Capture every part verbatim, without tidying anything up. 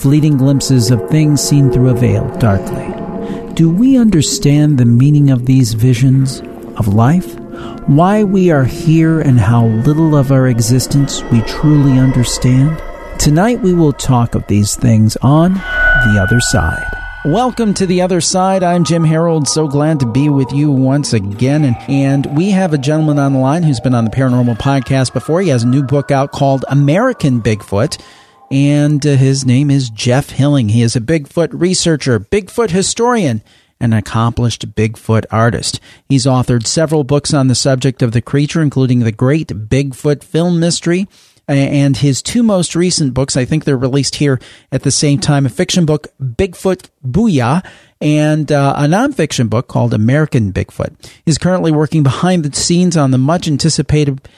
fleeting glimpses of things seen through a veil darkly. Do we understand the meaning of these visions of life? Why we are here and how little of our existence we truly understand? Tonight we will talk of these things on The Other Side. Welcome to The Other Side. I'm Jim Harold. So glad to be with you once again. And, and we have a gentleman on the line who's been on the Paranormal Podcast before. He has a new book out called American Bigfoot. And uh, his name is Jeff Hilling. He is a Bigfoot researcher, Bigfoot historian, an accomplished Bigfoot artist. He's authored several books on the subject of the creature, including The Great Bigfoot Film Mystery, and his two most recent books. I think they're released here at the same time, a fiction book, Bigfoot Booyah, and uh, a nonfiction book called American Bigfoot. He's currently working behind the scenes on the much-anticipated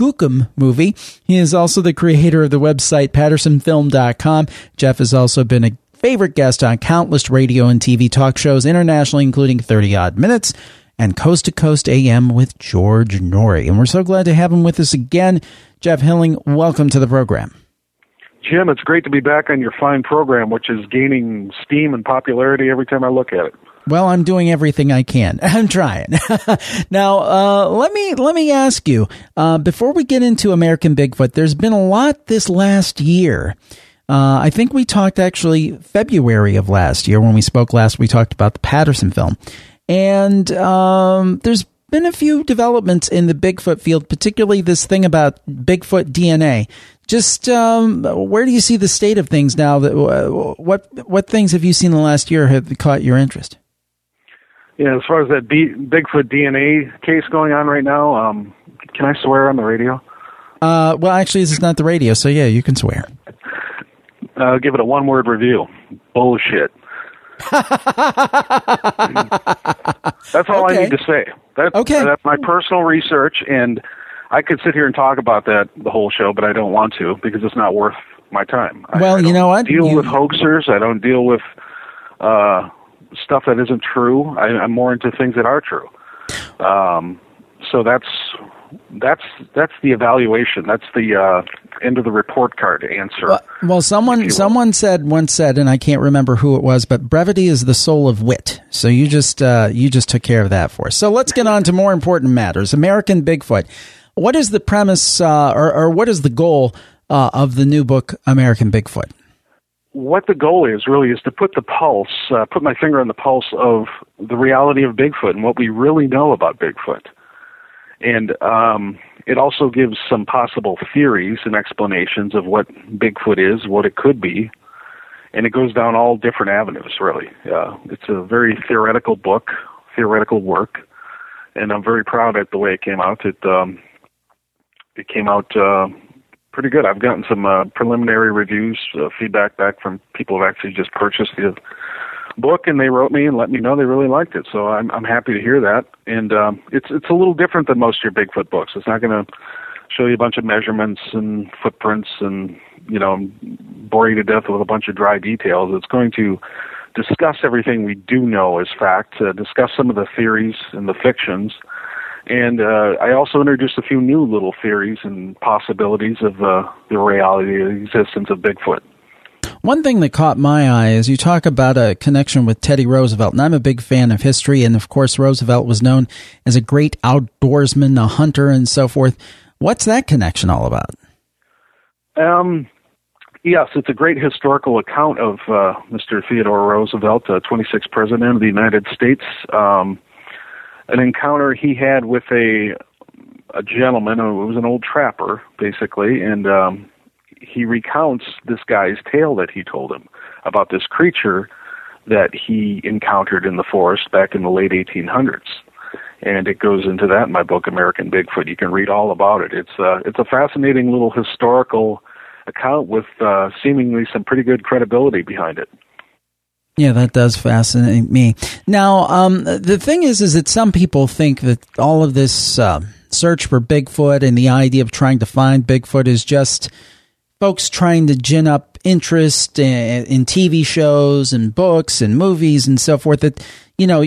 Kukum movie. He is also the creator of the website Patterson Film dot com. Jeff has also been a favorite guest on countless radio and T V talk shows internationally, including thirty odd minutes and Coast to Coast A M with George Noory. And we're so glad to have him with us again. Jeff Hilling, welcome to the program. Jim, it's great to be back on your fine program, which is gaining steam and popularity every time I look at it. Well, I'm doing everything I can. I'm trying. Now, uh, let me let me ask you, uh, before we get into American Bigfoot, there's been a lot this last year. Uh, I think we talked actually February of last year when we spoke last. We talked about the Patterson film. And um, there's been a few developments in the Bigfoot field, particularly this thing about Bigfoot D N A. Just um, where do you see the state of things now? What, what things have you seen in the last year have caught your interest? Yeah, as far as that B- Bigfoot D N A case going on right now, um, can I swear on the radio? Uh, well, actually, this is not the radio, so yeah, you can swear. Uh, give it a one-word review. Bullshit. That's all okay. I need to say. That's, okay. That's my personal research, and I could sit here and talk about that the whole show, but I don't want to because it's not worth my time. Well, I, I you know what? I deal you... with hoaxers. I don't deal with uh, stuff that isn't true. I, I'm more into things that are true. Um, so that's that's that's the evaluation. That's the uh, end of the report card answer. Well, well someone someone said once said, and I can't remember who it was, but brevity is the soul of wit. So you just uh, you just took care of that for us. So let's get on to more important matters. American Bigfoot. What is the premise, uh, or, or what is the goal uh, of the new book, American Bigfoot? What the goal is really is to put the pulse, uh, put my finger on the pulse of the reality of Bigfoot and what we really know about Bigfoot. And um, it also gives some possible theories and explanations of what Bigfoot is, what it could be. And it goes down all different avenues, really. Uh, it's a very theoretical book, theoretical work. And I'm very proud of the way it came out. It, um, it came out... Uh, pretty good. I've gotten some uh, preliminary reviews, uh, feedback back from people who actually just purchased the book, and they wrote me and let me know they really liked it. So I'm I'm happy to hear that. And um, it's it's a little different than most of your Bigfoot books. It's not going to show you a bunch of measurements and footprints and, you know, bore you to death with a bunch of dry details. It's going to discuss everything we do know as fact, uh, discuss some of the theories and the fictions. And uh, I also introduced a few new little theories and possibilities of uh, the reality of the existence of Bigfoot. One thing that caught my eye is you talk about a connection with Teddy Roosevelt, and I'm a big fan of history, and of course Roosevelt was known as a great outdoorsman, a hunter, and so forth. What's that connection all about? Um, yes, it's a great historical account of uh, Mister Theodore Roosevelt, the twenty-sixth President of the United States. Um An encounter he had with a a gentleman who was an old trapper, basically, and um, he recounts this guy's tale that he told him about this creature that he encountered in the forest back in the late eighteen hundreds. And it goes into that in my book, American Bigfoot. You can read all about it. It's uh, it's a fascinating little historical account with uh, seemingly some pretty good credibility behind it. Yeah, that does fascinate me. Now, um, the thing is, is that some people think that all of this uh, search for Bigfoot and the idea of trying to find Bigfoot is just folks trying to gin up interest in, in T V shows and books and movies and so forth. That, you know,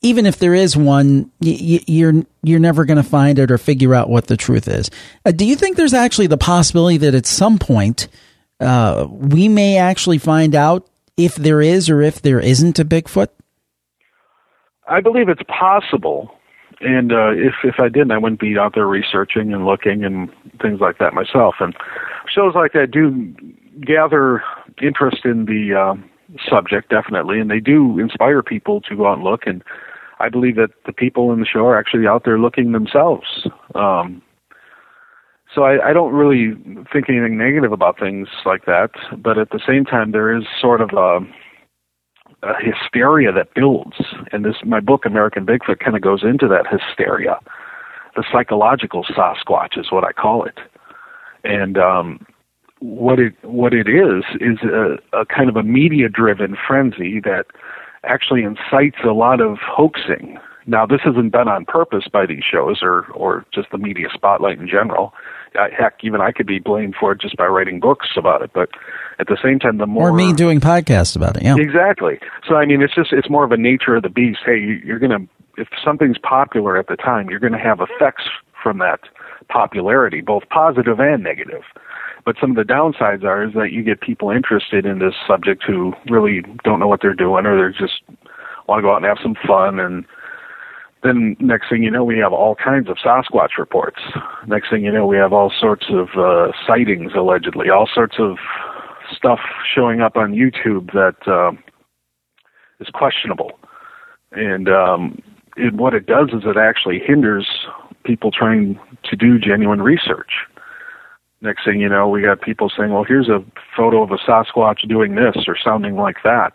even if there is one, y- you're you're never going to find it or figure out what the truth is. Uh, do you think there's actually the possibility that at some point uh, we may actually find out if there is or if there isn't a Bigfoot? I believe it's possible. And uh, if, if I didn't, I wouldn't be out there researching and looking and things like that myself. And shows like that do gather interest in the uh, subject, definitely, and they do inspire people to go out and look. And I believe that the people in the show are actually out there looking themselves. Um, so I, I don't really think anything negative about things like that. But at the same time, there is sort of a... a hysteria that builds, and this my book American Bigfoot kind of goes into that hysteria. The psychological Sasquatch is what I call it, and um, what it what it is is a, a kind of a media-driven frenzy that actually incites a lot of hoaxing. Now, this isn't done on purpose by these shows or or just the media spotlight in general. I, heck, even I could be blamed for it just by writing books about it. But at the same time, the more... Or me doing podcasts about it, yeah. Exactly. So, I mean, it's just, it's more of a nature of the beast. Hey, you're going to... If something's popular at the time, you're going to have effects from that popularity, both positive and negative. But some of the downsides are is that you get people interested in this subject who really don't know what they're doing, or they just want to go out and have some fun, and... then next thing you know, we have all kinds of Sasquatch reports. Next thing you know, we have all sorts of uh, sightings, allegedly, all sorts of stuff showing up on YouTube that uh, is questionable. And, um, and what it does is it actually hinders people trying to do genuine research. Next thing you know, we got people saying, well, here's a photo of a Sasquatch doing this or sounding like that.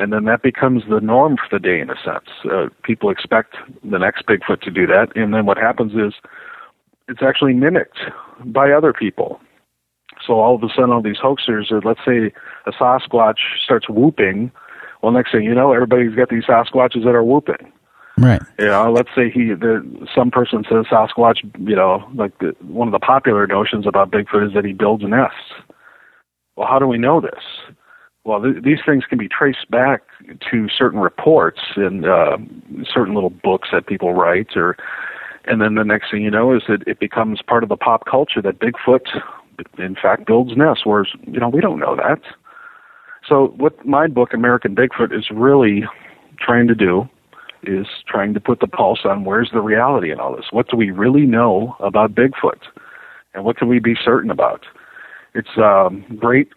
And then that becomes the norm for the day, in a sense. Uh, people expect the next Bigfoot to do that, and then what happens is it's actually mimicked by other people. So all of a sudden, all these hoaxers, or let's say a Sasquatch starts whooping, well, next thing you know, everybody's got these Sasquatches that are whooping. Right. You know, let's say he, the, some person says Sasquatch, you know, like the, one of the popular notions about Bigfoot is that he builds nests. Well, how do we know this? Well, th- these things can be traced back to certain reports and uh, certain little books that people write, or, and then the next thing you know is that it becomes part of the pop culture that Bigfoot, in fact, builds nests, whereas, you know, we don't know that. So what my book, American Bigfoot, is really trying to do is trying to put the pulse on where's the reality in all this. What do we really know about Bigfoot, and what can we be certain about? It's um, great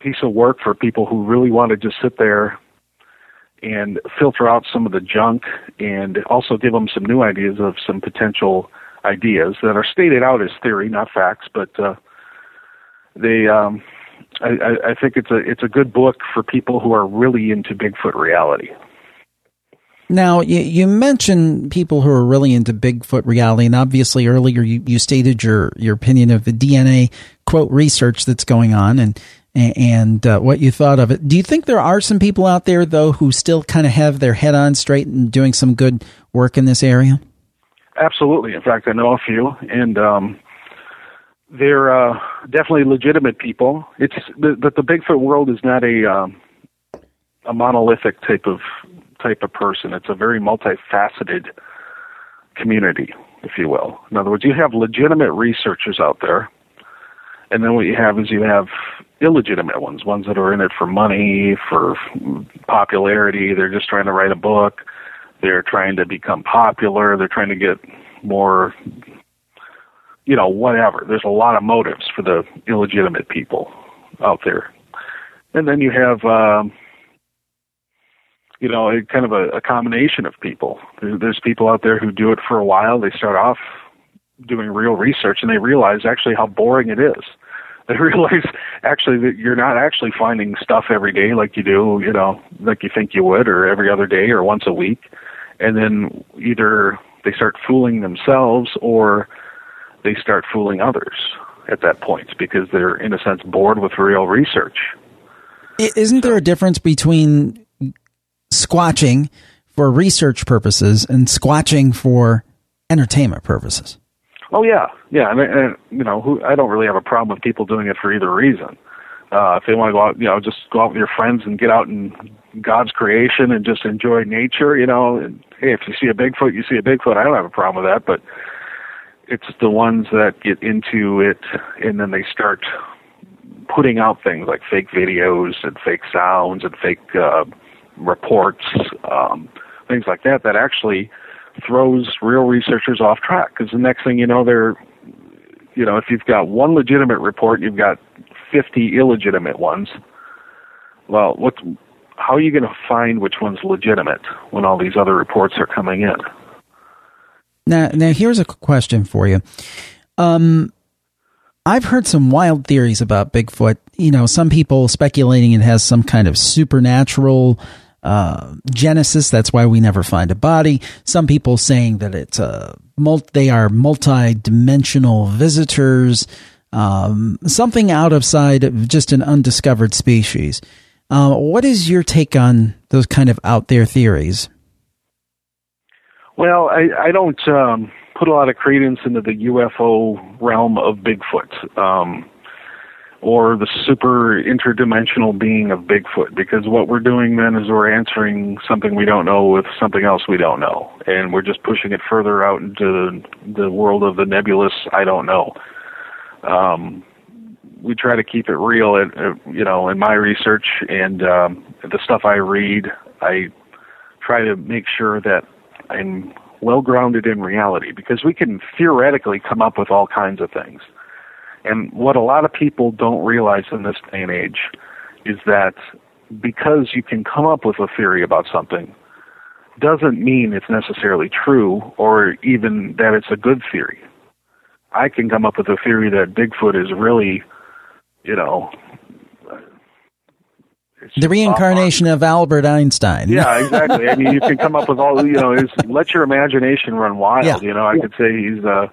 piece of work for people who really want to just sit there and filter out some of the junk, and also give them some new ideas of some potential ideas that are stated out as theory, not facts. But uh, they, um, I, I think it's a it's a good book for people who are really into Bigfoot reality. Now, you, you mentioned people who are really into Bigfoot reality, and obviously earlier you, you stated your your opinion of the D N A quote research that's going on, and. and uh, what you thought of it. Do you think there are some people out there, though, who still kind of have their head on straight and doing some good work in this area? Absolutely. In fact, I know a few, and um, they're uh, definitely legitimate people. It's that the Bigfoot world is not a um, a monolithic type of type of person. It's a very multifaceted community, if you will. In other words, you have legitimate researchers out there, and then what you have is you have illegitimate ones, ones that are in it for money, for popularity. They're just trying to write a book. They're trying to become popular. They're trying to get more, you know, whatever. There's a lot of motives for the illegitimate people out there. And then you have, um, you know, a, kind of a, a combination of people. There's people out there who do it for a while. They start off doing real research, and they realize actually how boring it is. They realize actually that you're not actually finding stuff every day like you do, you know, like you think you would, or every other day or once a week. And then either they start fooling themselves or they start fooling others at that point because they're, in a sense, bored with real research. Isn't there a difference between squatching for research purposes and squatching for entertainment purposes? Oh, yeah. Yeah. And, and you know, who, I don't really have a problem with people doing it for either reason. Uh, if they want to go out, you know, just go out with your friends and get out in God's creation and just enjoy nature, you know. And, hey, if you see a Bigfoot, you see a Bigfoot. I don't have a problem with that. But it's the ones that get into it and then they start putting out things like fake videos and fake sounds and fake uh, reports, um, things like that, that actually throws real researchers off track. Because the next thing you know, they're, you know, if you've got one legitimate report, you've got fifty illegitimate ones. Well, what? How are you going to find which one's legitimate when all these other reports are coming in? Now, now here's a question for you. Um, I've heard some wild theories about Bigfoot. You know, some people speculating it has some kind of supernatural uh, genesis. That's why we never find a body. Some people saying that it's a multi, they are multi-dimensional visitors, um, something out of sight of just an undiscovered species. Uh, what is your take on those kind of out there theories? Well, I, I don't um, put a lot of credence into the U F O realm of Bigfoot um, or the super interdimensional being of Bigfoot, because what we're doing then is we're answering something we don't know with something else we don't know, and we're just pushing it further out into the world of the nebulous I don't know. Um We try to keep it real, at, uh, you know, in my research and um, the stuff I read. I try to make sure that I'm well-grounded in reality, because we can theoretically come up with all kinds of things. And what a lot of people don't realize in this day and age is that because you can come up with a theory about something doesn't mean it's necessarily true or even that it's a good theory. I can come up with a theory that Bigfoot is really... You know, the reincarnation of Albert Einstein. Yeah, exactly. I mean, you can come up with all, you know, is let your imagination run wild. Yeah. You know, I yeah. could say he's, uh,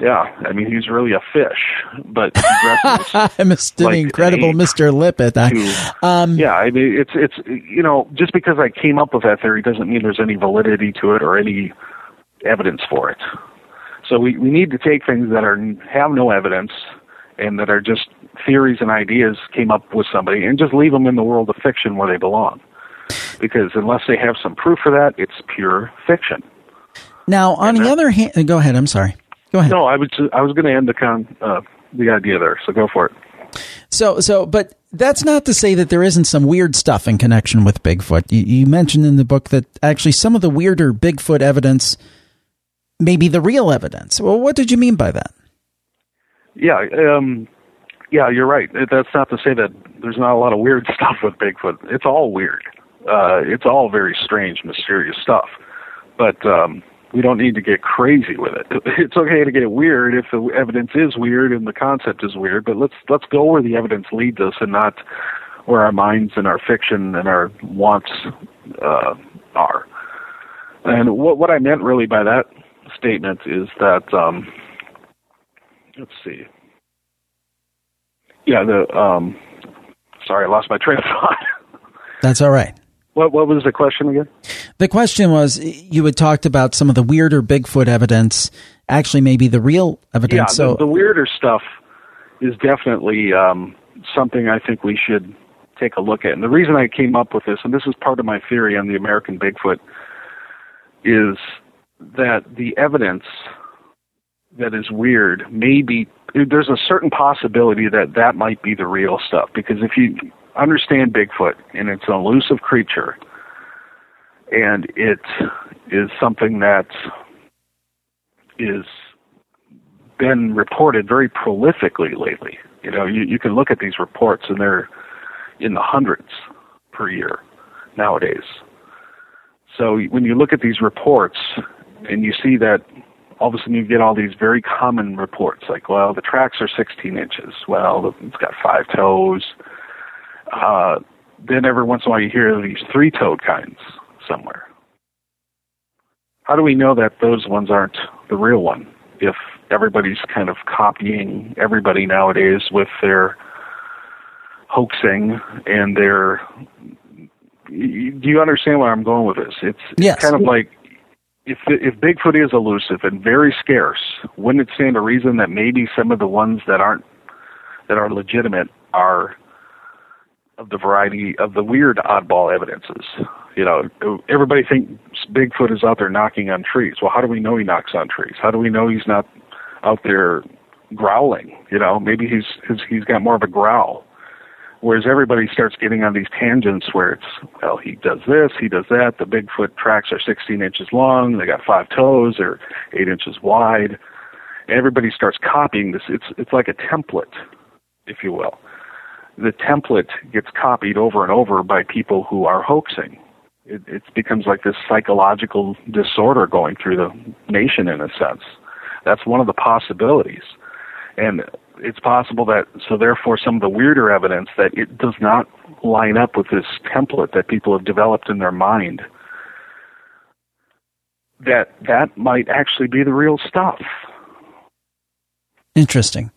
yeah, I mean, he's really a fish, but Mister Like incredible Mister Lippet. To, um, yeah, I mean, it's, it's, you know, just because I came up with that theory doesn't mean there's any validity to it or any evidence for it. So we, we need to take things that are have no evidence and that are just theories and ideas came up with somebody, and just leave them in the world of fiction where they belong. Because unless they have some proof for that, it's pure fiction. Now, on and the that, other hand, go ahead. I'm sorry. Go ahead. No, I was I was going to end the con, uh, the idea there. So go for it. So so, but that's not to say that there isn't some weird stuff in connection with Bigfoot. You, you mentioned in the book that actually some of the weirder Bigfoot evidence may be the real evidence. Well, what did you mean by that? Yeah, um, yeah, you're right. That's not to say that there's not a lot of weird stuff with Bigfoot. It's all weird. Uh, it's all very strange, mysterious stuff. But um, we don't need to get crazy with it. It's okay to get weird if the evidence is weird and the concept is weird. But let's let's go where the evidence leads us, and not where our minds and our fiction and our wants uh, are. And what what I meant really by that statement is that. Um, Let's see. Yeah, the um, sorry, I lost my train of thought. That's all right. What what was the question again? The question was, you had talked about some of the weirder Bigfoot evidence, actually maybe the real evidence. Yeah, so the, the weirder stuff is definitely um, something I think we should take a look at. And the reason I came up with this, and this is part of my theory on the American Bigfoot, is that the evidence that is weird, maybe there's a certain possibility that that might be the real stuff. Because if you understand Bigfoot and it's an elusive creature and it is something that is been reported very prolifically lately, you know, you, you can look at these reports and they're in the hundreds per year nowadays. So when you look at these reports and you see that, all of a sudden you get all these very common reports like, well, the tracks are sixteen inches. Well, it's got five toes. Uh, then every once in a while you hear these three-toed kinds somewhere. How do we know that those ones aren't the real one if everybody's kind of copying everybody nowadays with their hoaxing and their... Do you understand where I'm going with this? It's, yes. It's kind of like... If if Bigfoot is elusive and very scarce, wouldn't it stand to reason that maybe some of the ones that aren't that are legitimate are of the variety of the weird oddball evidences? You know, everybody thinks Bigfoot is out there knocking on trees. Well, how do we know he knocks on trees? How do we know he's not out there growling, you know, maybe he's, he's he's got more of a growl, whereas everybody starts getting on these tangents where it's, well, he does this, he does that, the Bigfoot tracks are sixteen inches long, they got five toes, they're eight inches wide, and everybody starts copying this. It's it's like a template, if you will. The template gets copied over and over by people who are hoaxing. It, it becomes like this psychological disorder going through the nation, in a sense. That's one of the possibilities. And it's possible that, so therefore, some of the weirder evidence that it does not line up with this template that people have developed in their mind, that that might actually be the real stuff. Interesting.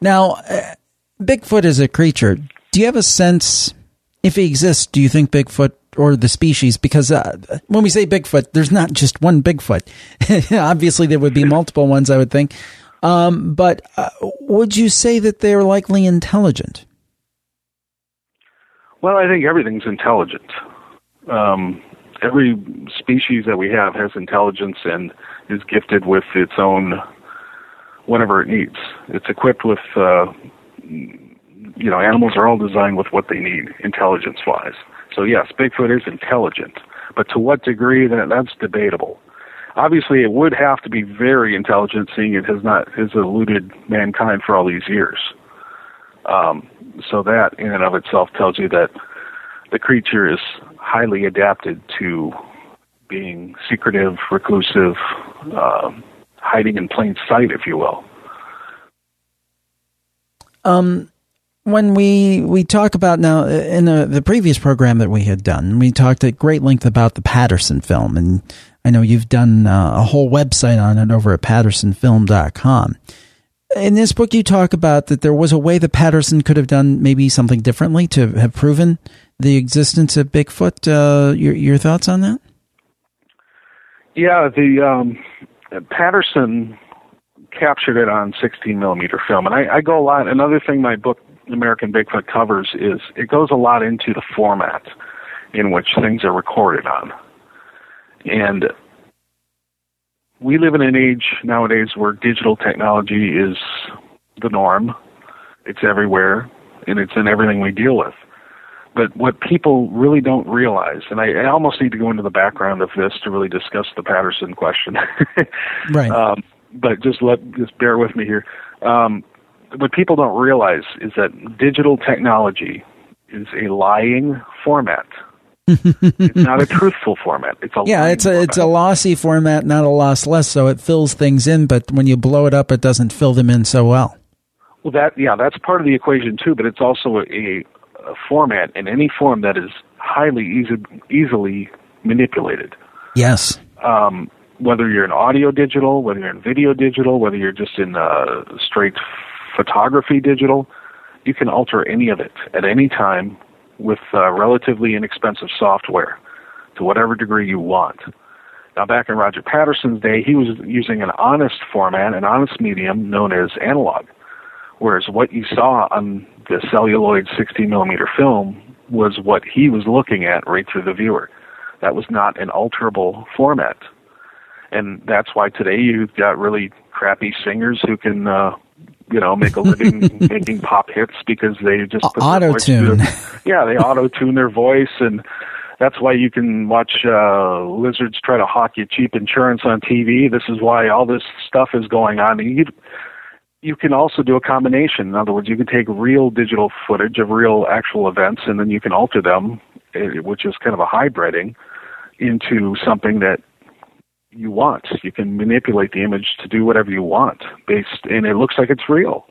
Now, uh, Bigfoot is a creature. Do you have a sense, if he exists, do you think Bigfoot or the species, because uh, when we say Bigfoot, there's not just one Bigfoot. Obviously, there would be multiple ones, I would think. Um, but uh, would you say that they're likely intelligent? Well, I think everything's intelligent. Um, every species that we have has intelligence and is gifted with its own whatever it needs. It's equipped with, uh, you know, animals are all designed with what they need intelligence-wise. So yes, Bigfoot is intelligent, but to what degree, that, that's debatable. Obviously, it would have to be very intelligent, seeing it has not has eluded mankind for all these years. Um, so that, in and of itself, tells you that the creature is highly adapted to being secretive, reclusive, uh, hiding in plain sight, if you will. Um. When we, we talk about now, in a, the previous program that we had done, we talked at great length about the Patterson film, and I know you've done uh, a whole website on it over at Patterson Film dot com. In this book, you talk about that there was a way that Patterson could have done maybe something differently to have proven the existence of Bigfoot. Uh, your, your thoughts on that? Yeah, the um, Patterson captured it on sixteen millimeter film, and I, I go a lot. Another thing my book American Bigfoot covers is it goes a lot into the format in which things are recorded on. And we live in an age nowadays where digital technology is the norm. It's everywhere, and it's in everything we deal with. But what people really don't realize, and I, I almost need to go into the background of this to really discuss the Patterson question. Right. Um, but just let just bear with me here. Um, What people don't realize is that digital technology is a lying format. It's not a truthful format. It's a yeah, it's a format. It's a lossy format, not a lossless. So it fills things in, but when you blow it up, it doesn't fill them in so well. Well, that yeah, that's part of the equation too. But it's also a, a format in any form that is highly easy, easily manipulated. Yes. Um, whether you're in audio digital, whether you're in video digital, whether you're just in uh, straight photography digital, you can alter any of it at any time with uh, relatively inexpensive software to whatever degree you want. Now, back in Roger Patterson's day, he was using an honest format, an honest medium known as analog, whereas what you saw on the celluloid sixteen millimeter film was what he was looking at right through the viewer. That was not an alterable format. And that's why today you've got really crappy singers who can uh, you know, make a living making pop hits because they just put auto-tune. Yeah, they auto-tune their voice, and that's why you can watch uh, lizards try to hawk you cheap insurance on T V. This is why all this stuff is going on. And you, you can also do a combination. In other words, you can take real digital footage of real actual events, and then you can alter them, which is kind of a hybriding, into something that you want. You can manipulate the image to do whatever you want based, and it looks like it's real.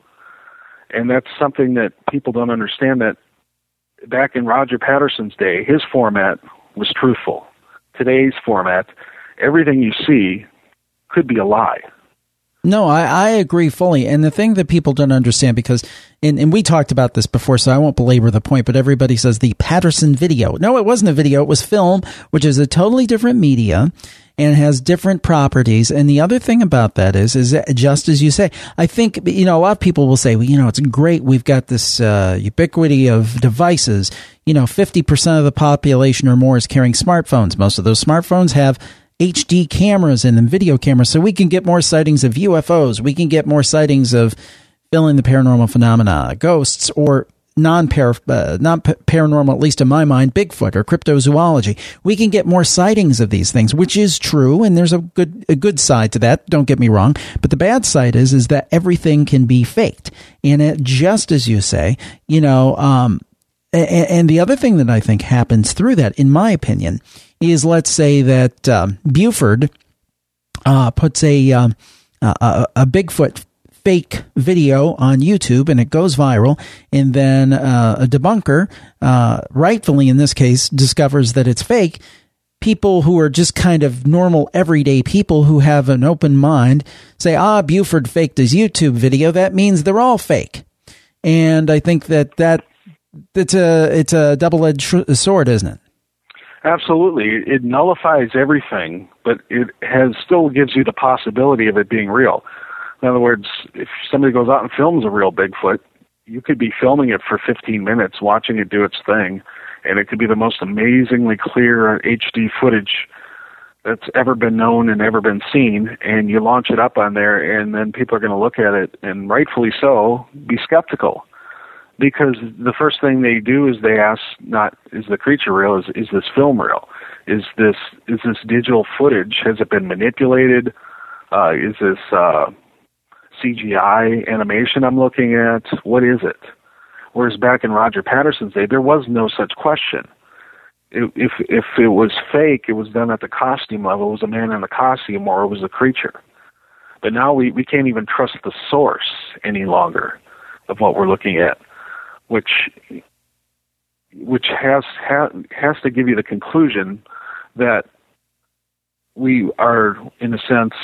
And that's something that people don't understand, that back in Roger Patterson's day, his format was truthful. Today's format, everything you see could be a lie. No, I, I agree fully. And the thing that people don't understand, because, and, and we talked about this before, so I won't belabor the point, but everybody says the Patterson video. No, it wasn't a video. It was film, which is a totally different media and has different properties. And the other thing about that is, is that just as you say, I think, you know, a lot of people will say, well, you know, it's great. We've got this uh, ubiquity of devices. You know, fifty percent of the population or more is carrying smartphones. Most of those smartphones have H D cameras and then video cameras, so we can get more sightings of U F Os. We can get more sightings of filling the paranormal phenomena, ghosts, or non-paranormal, uh, non-paranormal, at least in my mind, Bigfoot or cryptozoology. We can get more sightings of these things, which is true, and there's a good a good side to that, don't get me wrong. But the bad side is is that everything can be faked. And it, just as you say, you know, um, and, and the other thing that I think happens through that, in my opinion, is let's say that um, Buford uh, puts a, um, a, a Bigfoot fake video on YouTube and it goes viral, and then uh, a debunker, uh, rightfully in this case, discovers that it's fake. People who are just kind of normal everyday people who have an open mind say, ah, Buford faked his YouTube video. That means they're all fake. And I think that, that it's a, it's a double-edged sword, isn't it? Absolutely. It nullifies everything, but it has still gives you the possibility of it being real. In other words, if somebody goes out and films a real Bigfoot, you could be filming it for fifteen minutes, watching it do its thing, and it could be the most amazingly clear H D footage that's ever been known and ever been seen, and you launch it up on there, and then people are going to look at it, and rightfully so, be skeptical. Because the first thing they do is they ask, not, is the creature real? Is, is this film real? Is this is this digital footage? Has it been manipulated? Uh, is this... Uh, C G I animation I'm looking at? What is it? Whereas back in Roger Patterson's day, there was no such question. If, if, if it was fake, it was done at the costume level. It was a man in a costume, or it was a creature. But now we, we can't even trust the source any longer of what we're looking at, which which has ha, has to give you the conclusion that we are, in a sense,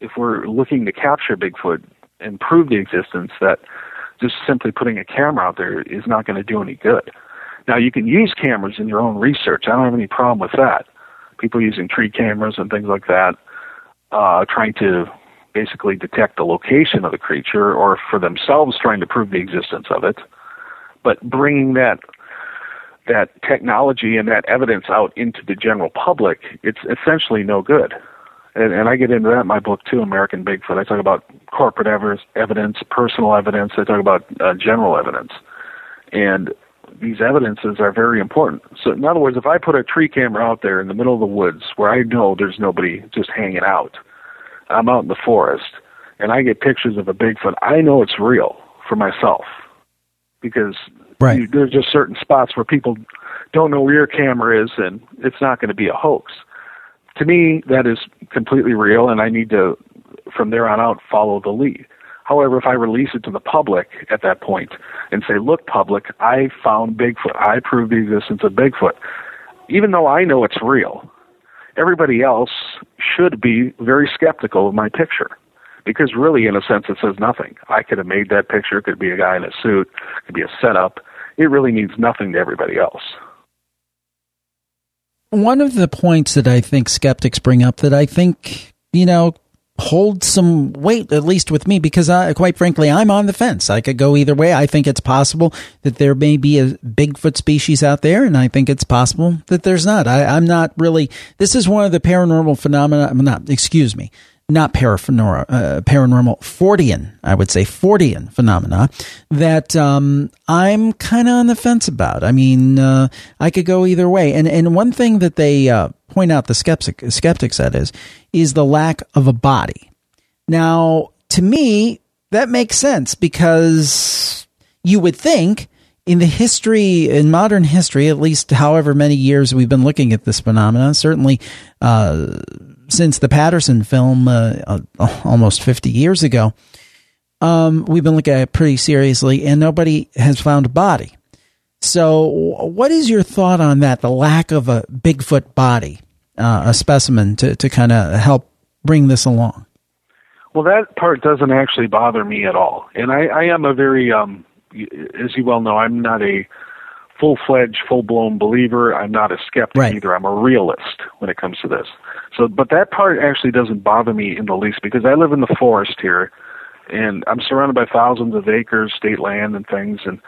if we're looking to capture Bigfoot and prove the existence, that just simply putting a camera out there is not going to do any good. Now, you can use cameras in your own research. I don't have any problem with that. People using tree cameras and things like that, uh, trying to basically detect the location of the creature, or for themselves trying to prove the existence of it. But bringing that that technology and that evidence out into the general public, it's essentially no good. And, and I get into that in my book, too, American Bigfoot. I talk about corporate evidence, personal evidence. I talk about uh, general evidence. And these evidences are very important. So, in other words, if I put a tree camera out there in the middle of the woods where I know there's nobody just hanging out, I'm out in the forest, and I get pictures of a Bigfoot, I know it's real for myself, because right. you, there's just certain spots where people don't know where your camera is, and it's not going to be a hoax. To me, that is completely real, and I need to, from there on out, follow the lead. However, if I release it to the public at that point and say, look, public, I found Bigfoot. I proved the existence of Bigfoot. Even though I know it's real, everybody else should be very skeptical of my picture, because really, in a sense, it says nothing. I could have made that picture. It could be a guy in a suit. It could be a setup. It really means nothing to everybody else. One of the points that I think skeptics bring up that I think, you know, holds some weight, at least with me, because I, quite frankly, I'm on the fence. I could go either way. I think it's possible that there may be a Bigfoot species out there, and I think it's possible that there's not. I, I'm not really – this is one of the paranormal phenomena – not, excuse me, not paranormal, uh, paranormal, Fortean, I would say Fortean phenomena that um, I'm kind of on the fence about. I mean, uh, I could go either way. And and one thing that they uh, point out, the skeptic, skeptics at is, is the lack of a body. Now, to me, that makes sense, because you would think in the history, in modern history, at least however many years we've been looking at this phenomena, certainly uh, since the Patterson film uh, uh, almost fifty years ago, um, we've been looking at it pretty seriously, and nobody has found a body. So what is your thought on that, the lack of a Bigfoot body, uh, a specimen to, to kind of help bring this along? Well, that part doesn't actually bother me at all. And I, I am a very... Um as you well know, I'm not a full-fledged, full-blown believer. I'm not a skeptic right. either. I'm a realist when it comes to this. So, but that part actually doesn't bother me in the least, because I live in the forest here, and I'm surrounded by thousands of acres, state land and things, and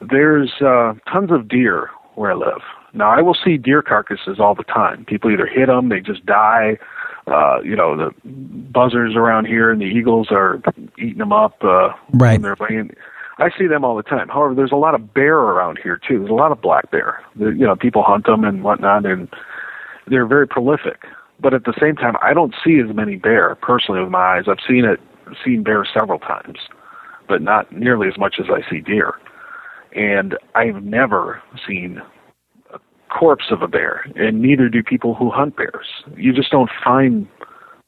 there's uh, tons of deer where I live. Now, I will see deer carcasses all the time. People either hit them, they just die. Uh, you know, the buzzards around here and the eagles are eating them up. Uh, right. They're laying. I see them all the time. However, there's a lot of bear around here, too. There's a lot of black bear. The, you know, people hunt them and whatnot, and they're very prolific. But at the same time, I don't see as many bear, personally, with my eyes. I've seen it, seen bear several times, but not nearly as much as I see deer. And I've never seen a corpse of a bear, and neither do people who hunt bears. You just don't find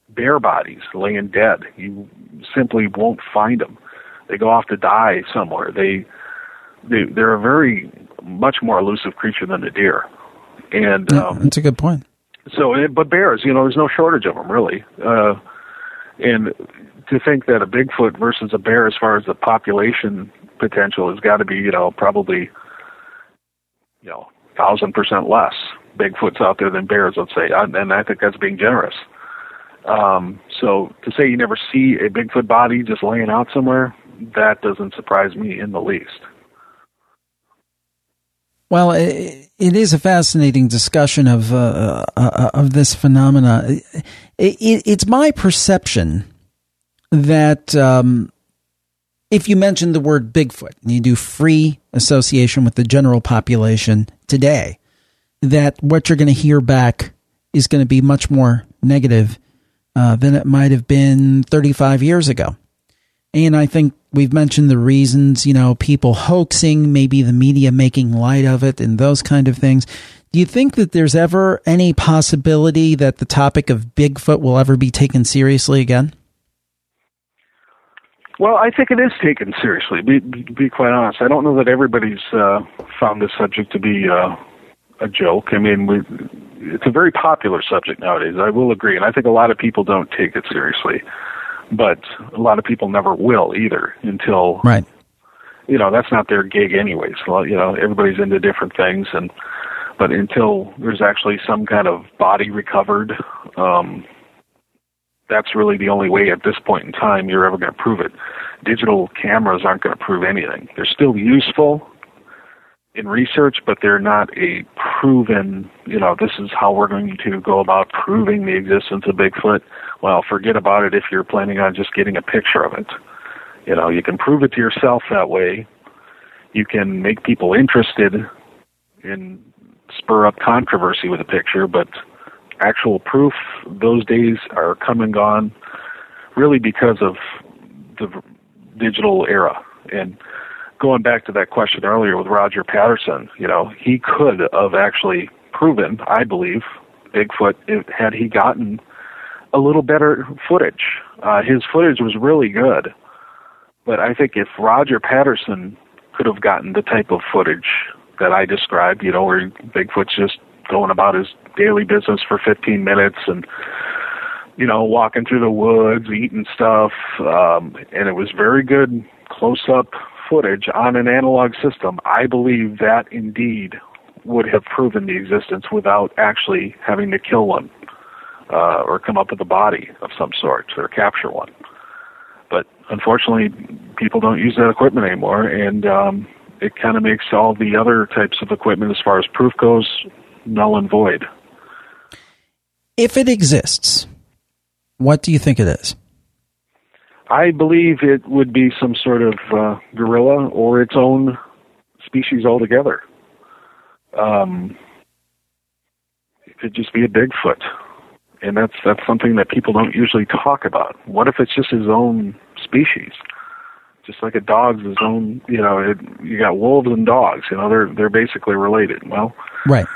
bear bodies laying dead. You simply won't find them. They go off to die somewhere. They, they they're a very much more elusive creature than a deer. And yeah, um, that's a good point. So, but bears, you know, there's no shortage of them, really. Uh, and to think that a Bigfoot versus a bear, as far as the population potential, has got to be, you know, probably, you know, thousand percent less Bigfoots out there than bears, let's say. And I think that's being generous. Um, so to say you never see a Bigfoot body just laying out somewhere, that doesn't surprise me in the least. Well, it, it is a fascinating discussion of uh, uh, of this phenomena. It, it, it's my perception that um, if you mention the word Bigfoot and you do free association with the general population today, that what you're going to hear back is going to be much more negative uh, than it might have been thirty-five years ago. And I think we've mentioned the reasons, you know, people hoaxing, maybe the media making light of it and those kind of things. Do you think that there's ever any possibility that the topic of Bigfoot will ever be taken seriously again? Well, I think it is taken seriously, to be, be quite honest. I don't know that everybody's uh, found this subject to be uh, a joke. I mean, we, it's a very popular subject nowadays, I will agree. And I think a lot of people don't take it seriously. But a lot of people never will either until, right. You know, that's not their gig anyways. Well, you know, everybody's into different things. and But until there's actually some kind of body recovered, um, that's really the only way at this point in time you're ever going to prove it. Digital cameras aren't going to prove anything. They're still useful in research, but they're not a proven, you know, this is how we're going to go about proving the existence of Bigfoot. Well, forget about it if you're planning on just getting a picture of it. You know, you can prove it to yourself that way. You can make people interested and spur up controversy with a picture, but actual proof, those days are come and gone really because of the digital era. And going back to that question earlier with Roger Patterson, you know, he could have actually proven, I believe, Bigfoot had he gotten a little better footage. Uh, his footage was really good. But I think if Roger Patterson could have gotten the type of footage that I described, you know, where Bigfoot's just going about his daily business for fifteen minutes and, you know, walking through the woods, eating stuff, um, and it was very good close-up footage on an analog system, I believe that indeed would have proven the existence without actually having to kill one. Uh, or come up with a body of some sort, or capture one. But unfortunately, people don't use that equipment anymore, and um, it kind of makes all the other types of equipment, as far as proof goes, null and void. If it exists, what do you think it is? I believe it would be some sort of uh, gorilla or its own species altogether. Um, it could just be a Bigfoot. And that's that's something that people don't usually talk about. What if it's just his own species, just like a dog's his own? You know, it, you got wolves and dogs. You know, they're they're basically related. Well, right.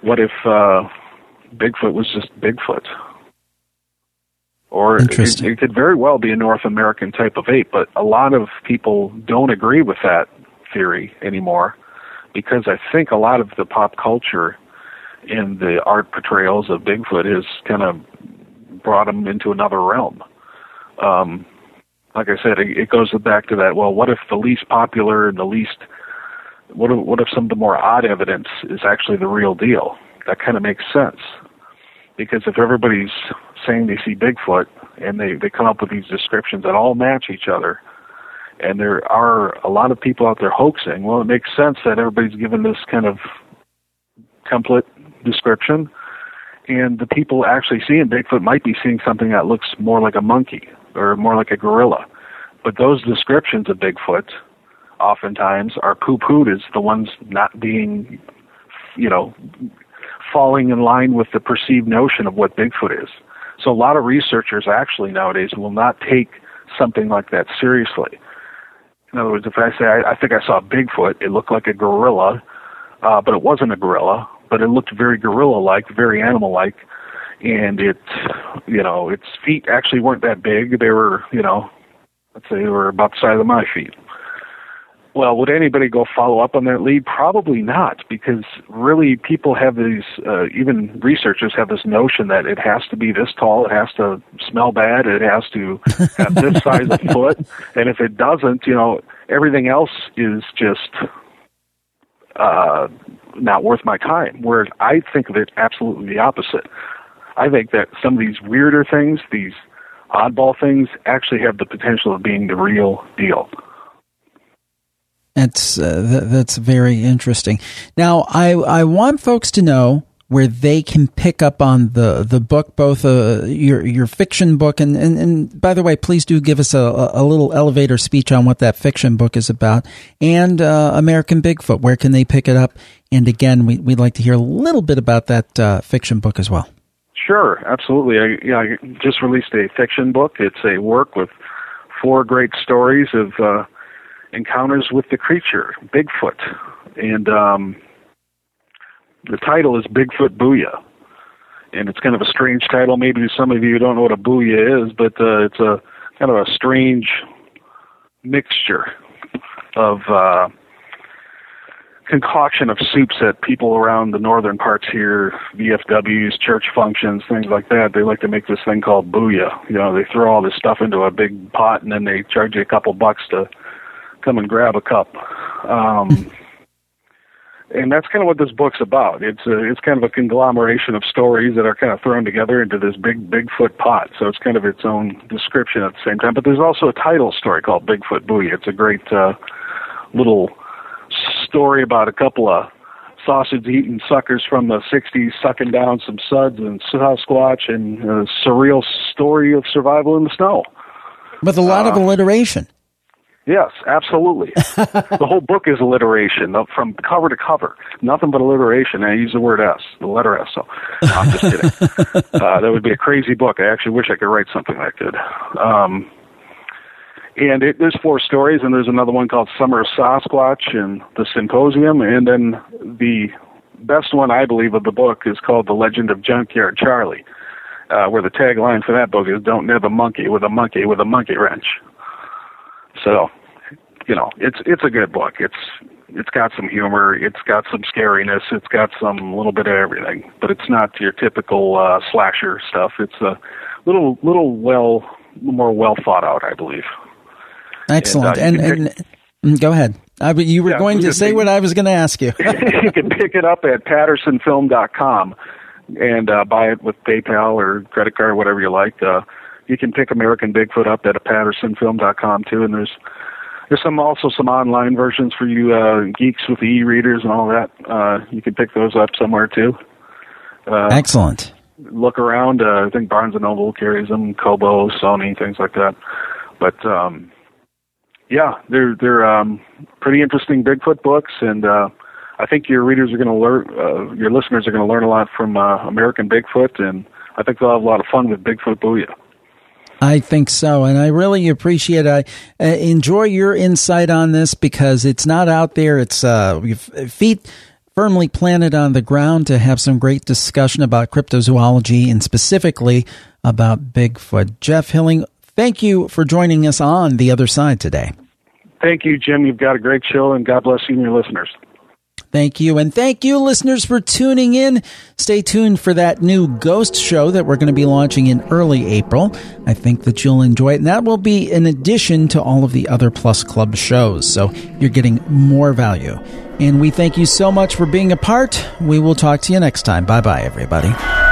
What if uh, Bigfoot was just Bigfoot? Or it, it could very well be a North American type of ape. But a lot of people don't agree with that theory anymore because I think a lot of the pop culture and the art portrayals of Bigfoot has kind of brought him into another realm. Um, like I said, it, it goes back to that, well, what if the least popular and the least, what if, what if some of the more odd evidence is actually the real deal? That kind of makes sense. Because if everybody's saying they see Bigfoot and they, they come up with these descriptions that all match each other, and there are a lot of people out there hoaxing, well, it makes sense that everybody's given this kind of template description, and the people actually seeing Bigfoot might be seeing something that looks more like a monkey or more like a gorilla. But those descriptions of Bigfoot oftentimes are poo-pooed as the ones not being, you know, falling in line with the perceived notion of what Bigfoot is. So a lot of researchers actually nowadays will not take something like that seriously. In other words, if I say, I, I think I saw Bigfoot, it looked like a gorilla, uh, but it wasn't a gorilla, but it looked very gorilla-like, very animal-like, and it, you know, its feet actually weren't that big. They were, you know, let's say they were about the size of my feet. Well, would anybody go follow up on that lead? Probably not, because really people have these, uh, even researchers have this notion that it has to be this tall, it has to smell bad, it has to have this size of foot, and if it doesn't, you know, everything else is just uh, not worth my time, whereas I think of it absolutely the opposite. I think that some of these weirder things, these oddball things, actually have the potential of being the real deal. That's uh, th- that's very interesting. Now, I I want folks to know where they can pick up on the, the book, both uh, your your fiction book, and, and, and by the way, please do give us a, a little elevator speech on what that fiction book is about, and uh, American Bigfoot. Where can they pick it up? And again, we, we'd like to hear a little bit about that uh, fiction book as well. Sure, absolutely. I, yeah, I just released a fiction book. It's a work with four great stories of uh, encounters with the creature, Bigfoot. And um, the title is Bigfoot Booyah. And it's kind of a strange title. Maybe some of you don't know what a booyah is, but uh, it's a kind of a strange mixture of uh, concoction of soups that people around the northern parts here, V F Ws, church functions, things like that, they like to make this thing called booyah. You know, they throw all this stuff into a big pot and then they charge you a couple bucks to come and grab a cup. Um, and that's kind of what this book's about. It's a, it's kind of a conglomeration of stories that are kind of thrown together into this big Bigfoot pot. So it's kind of its own description at the same time. But there's also a title story called Bigfoot Booyah. It's a great uh, little story about a couple of sausage-eating suckers from the sixties sucking down some suds and Sasquatch, and a surreal story of survival in the snow. With a lot uh, of alliteration. Yes, absolutely. The whole book is alliteration, from cover to cover. Nothing but alliteration. I use the word S, the letter S. So no, I'm just kidding. Uh, that would be a crazy book. I actually wish I could write something like that. Um, and it, there's four stories, and there's another one called Summer of Sasquatch and the Symposium. And then the best one, I believe, of the book is called The Legend of Junkyard Charlie, uh, where the tagline for that book is, "Don't nab a monkey with a monkey with a monkey wrench." So, you know, it's it's a good book. It's it's got some humor, it's got some scariness, it's got some little bit of everything. But it's not your typical uh, slasher stuff. It's a little little well more well thought out, I believe. Excellent. And, uh, and, pick, and go ahead. I, you were yeah, going to say pick, what I was going to ask you. You can pick it up at Patterson Film dot com and uh, buy it with PayPal or credit card, whatever you like. Uh, You can pick American Bigfoot up at Patterson Film dot com too, and there's there's some also some online versions for you uh, geeks with the e-readers and all that. Uh, you can pick those up somewhere too. Uh, Excellent. Look around. Uh, I think Barnes and Noble carries them, Kobo, Sony, things like that. But um, yeah, they're they're um, pretty interesting Bigfoot books, and uh, I think your readers are going to learn, uh, your listeners are going to learn a lot from uh, American Bigfoot, and I think they'll have a lot of fun with Bigfoot Booyah. I think so, and I really appreciate it. I uh, enjoy your insight on this because it's not out there. It's uh, feet firmly planted on the ground to have some great discussion about cryptozoology and specifically about Bigfoot. Jeff Hilling, thank you for joining us on The Other Side today. Thank you, Jim. You've got a great show, and God bless you and your listeners. Thank you. And thank you, listeners, for tuning in. Stay tuned for that new ghost show that we're going to be launching in early April. I think that you'll enjoy it. And that will be in addition to all of the other Plus Club shows. So you're getting more value. And we thank you so much for being a part. We will talk to you next time. Bye-bye, everybody.